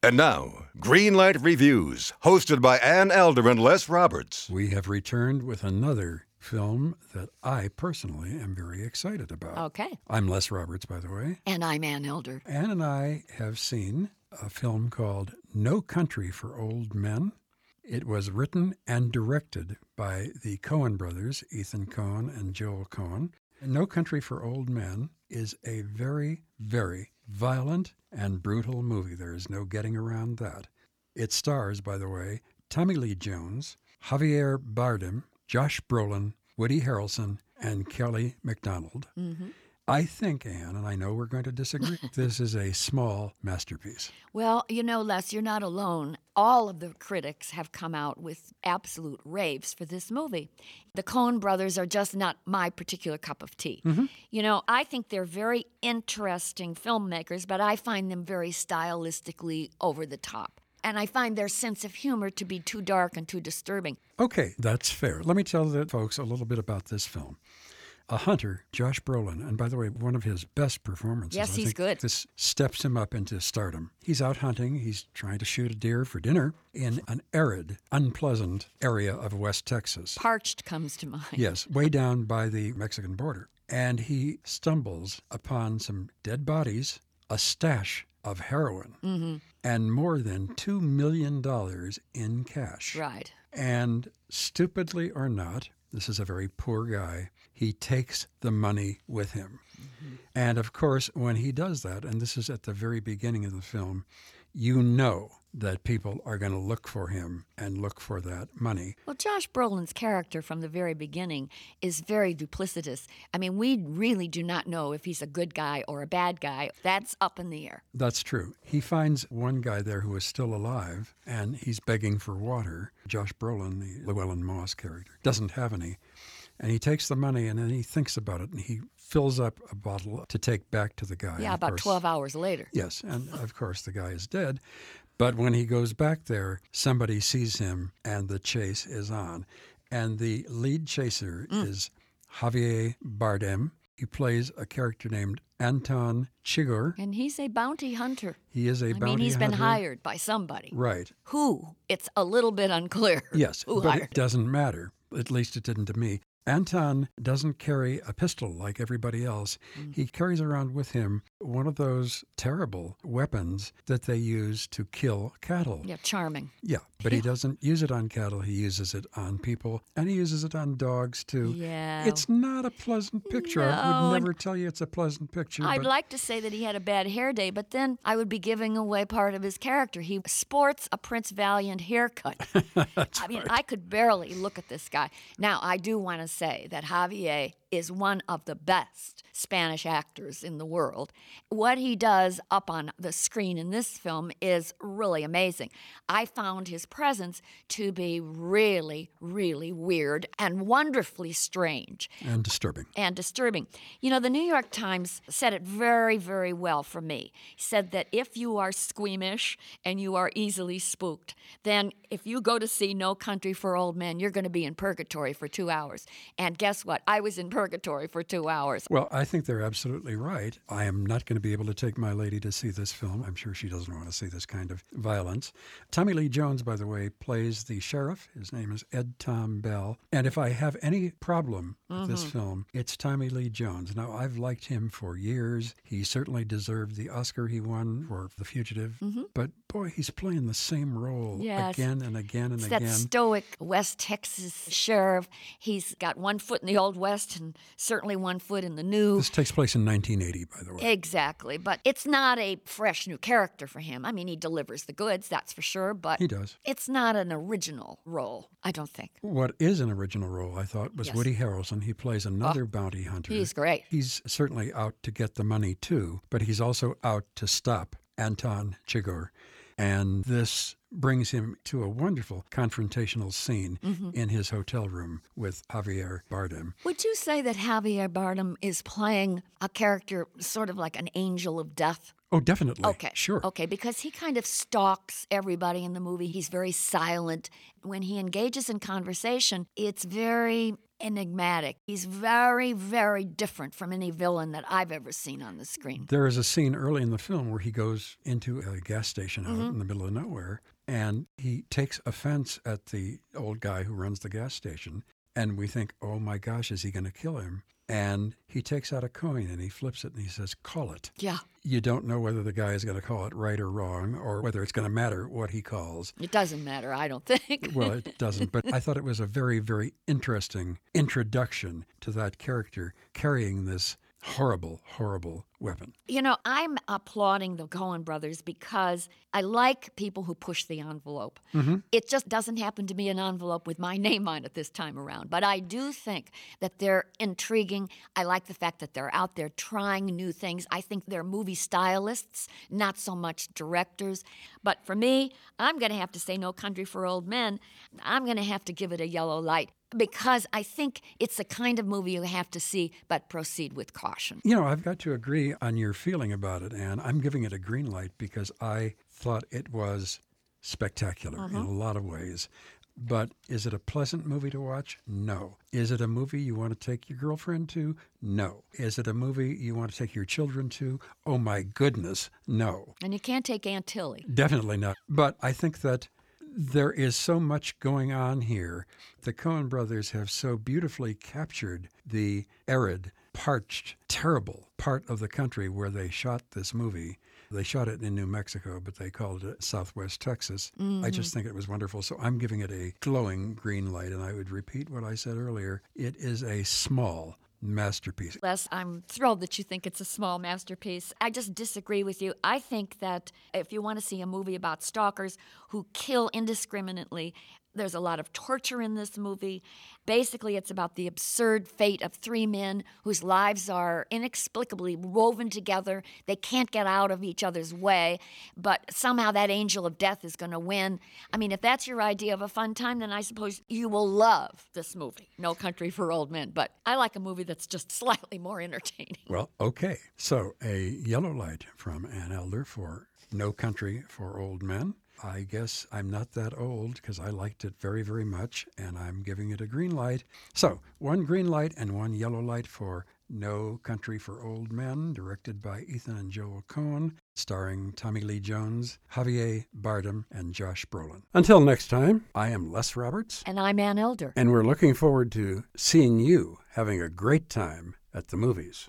And now, Greenlight Reviews, hosted by Ann Elder and Les Roberts. We have returned with another film that I personally am very excited about. Okay. I'm Les Roberts, by the way. And I'm Ann Elder. Ann and I have seen a film called No Country for Old Men. It was written and directed by the Coen brothers, Ethan Coen and Joel Coen. No Country for Old Men is a very, very violent and brutal movie. There is no getting around that. It stars, by the way, Tommy Lee Jones, Javier Bardem, Josh Brolin, Woody Harrelson, and Kelly MacDonald. Mm-hmm. I think, Anne, and I know we're going to disagree, this is a small masterpiece. Well, you know, Les, you're not alone. All of the critics have come out with absolute raves for this movie. The Coen brothers are just not my particular cup of tea. Mm-hmm. You know, I think they're very interesting filmmakers, but I find them very stylistically over the top. And I find their sense of humor to be too dark and too disturbing. Okay, that's fair. Let me tell the folks a little bit about this film. A hunter, Josh Brolin, and by the way, one of his best performances. Yes, he's good. This steps him up into stardom. He's out hunting. He's trying to shoot a deer for dinner in an arid, unpleasant area of West Texas. Parched comes to mind. Yes, way down by the Mexican border. And he stumbles upon some dead bodies, a stash of heroin, mm-hmm. and more than $2 million in cash. Right. And stupidly or not, this is a very poor guy. He takes the money with him. Mm-hmm. And, of course, when he does that, and this is at the very beginning of the film, you know that people are going to look for him and look for that money. Well, Josh Brolin's character from the very beginning is very duplicitous. I mean, we really do not know if he's a good guy or a bad guy. That's up in the air. That's true. He finds one guy there who is still alive, and he's begging for water. Josh Brolin, the Llewellyn Moss character, doesn't have any. And he takes the money, and then he thinks about it, and he fills up a bottle to take back to the guy. Yeah, about 12 hours later. Yes, and of course the guy is dead. But when he goes back there, somebody sees him, and the chase is on. And the lead chaser is Javier Bardem. He plays a character named Anton Chigurh. And he's a bounty hunter. He is a bounty hunter. I mean, he's been hired by somebody. Right. Who? It's a little bit unclear. Yes, but it doesn't matter. At least it didn't to me. Anton doesn't carry a pistol like everybody else. Mm. He carries around with him one of those terrible weapons that they use to kill cattle. Yeah, charming. Yeah, but he doesn't use it on cattle. He uses it on people, and he uses it on dogs, too. Yeah. It's not a pleasant picture. No, I would never tell you it's a pleasant picture. I'd like to say that he had a bad hair day, but then I would be giving away part of his character. He sports a Prince Valiant haircut. That's right. I mean, I could barely look at this guy. Now, I do want to say that Javier is one of the best Spanish actors in the world. What he does up on the screen in this film is really amazing. I found his presence to be really, really weird and wonderfully strange. And disturbing. And disturbing. You know, the New York Times said it very, very well for me. He said that if you are squeamish and you are easily spooked, then if you go to see No Country for Old Men, you're going to be in purgatory for 2 hours. And guess what? I was in purgatory for 2 hours. Well, I think they're absolutely right. I am not going to be able to take my lady to see this film. I'm sure she doesn't want to see this kind of violence. Tommy Lee Jones, by the way, plays the sheriff. His name is Ed Tom Bell. And if I have any problem with this film, it's Tommy Lee Jones. Now, I've liked him for years. He certainly deserved the Oscar he won for The Fugitive. Mm-hmm. But, boy, he's playing the same role again and again and again. That stoic West Texas sheriff. He's got one foot in the Old West and certainly one foot in the new. This takes place in 1980, by the way. Exactly. But it's not a fresh new character for him. I mean, he delivers the goods, that's for sure, but he does. It's not an original role, I don't think. What is an original role, I thought, was Woody Harrelson. He plays another bounty hunter. He's great. He's certainly out to get the money, too, but he's also out to stop Anton Chigurh. And this brings him to a wonderful confrontational scene in his hotel room with Javier Bardem. Would you say that Javier Bardem is playing a character sort of like an angel of death? Oh, definitely. Okay. Sure. Okay, because he kind of stalks everybody in the movie. He's very silent. When he engages in conversation, it's very enigmatic. He's very, very different from any villain that I've ever seen on the screen. There is a scene early in the film where he goes into a gas station out in the middle of nowhere, and he takes offense at the old guy who runs the gas station. And we think, oh my gosh, is he going to kill him? And he takes out a coin and he flips it and he says, call it. Yeah. You don't know whether the guy is going to call it right or wrong or whether it's going to matter what he calls. It doesn't matter, I don't think. Well, it doesn't. But I thought it was a very, very interesting introduction to that character carrying this horrible, horrible weapon. You know, I'm applauding the Coen brothers because I like people who push the envelope. Mm-hmm. It just doesn't happen to be an envelope with my name on it this time around. But I do think that they're intriguing. I like the fact that they're out there trying new things. I think they're movie stylists, not so much directors. But for me, I'm going to have to say No Country for Old Men. I'm going to have to give it a yellow light, because I think it's the kind of movie you have to see, but proceed with caution. You know, I've got to agree on your feeling about it, Anne. I'm giving it a green light because I thought it was spectacular in a lot of ways. But is it a pleasant movie to watch? No. Is it a movie you want to take your girlfriend to? No. Is it a movie you want to take your children to? Oh, my goodness, no. And you can't take Aunt Tilly. Definitely not. But I think that there is so much going on here. The Coen brothers have so beautifully captured the arid, parched, terrible part of the country where they shot this movie. They shot it in New Mexico, but they called it Southwest Texas. Mm-hmm. I just think it was wonderful. So I'm giving it a glowing green light, and I would repeat what I said earlier. It is a small masterpiece. Les, I'm thrilled that you think it's a small masterpiece. I just disagree with you. I think that if you want to see a movie about stalkers who kill indiscriminately, there's a lot of torture in this movie. Basically, it's about the absurd fate of three men whose lives are inexplicably woven together. They can't get out of each other's way, but somehow that angel of death is going to win. I mean, if that's your idea of a fun time, then I suppose you will love this movie, No Country for Old Men. But I like a movie that's just slightly more entertaining. Well, okay. So a yellow light from Ann Elder for No Country for Old Men. I guess I'm not that old because I liked it very, very much, and I'm giving it a green light. So, one green light and one yellow light for No Country for Old Men, directed by Ethan and Joel Coen, starring Tommy Lee Jones, Javier Bardem, and Josh Brolin. Until next time, I am Les Roberts. And I'm Ann Elder. And we're looking forward to seeing you having a great time at the movies.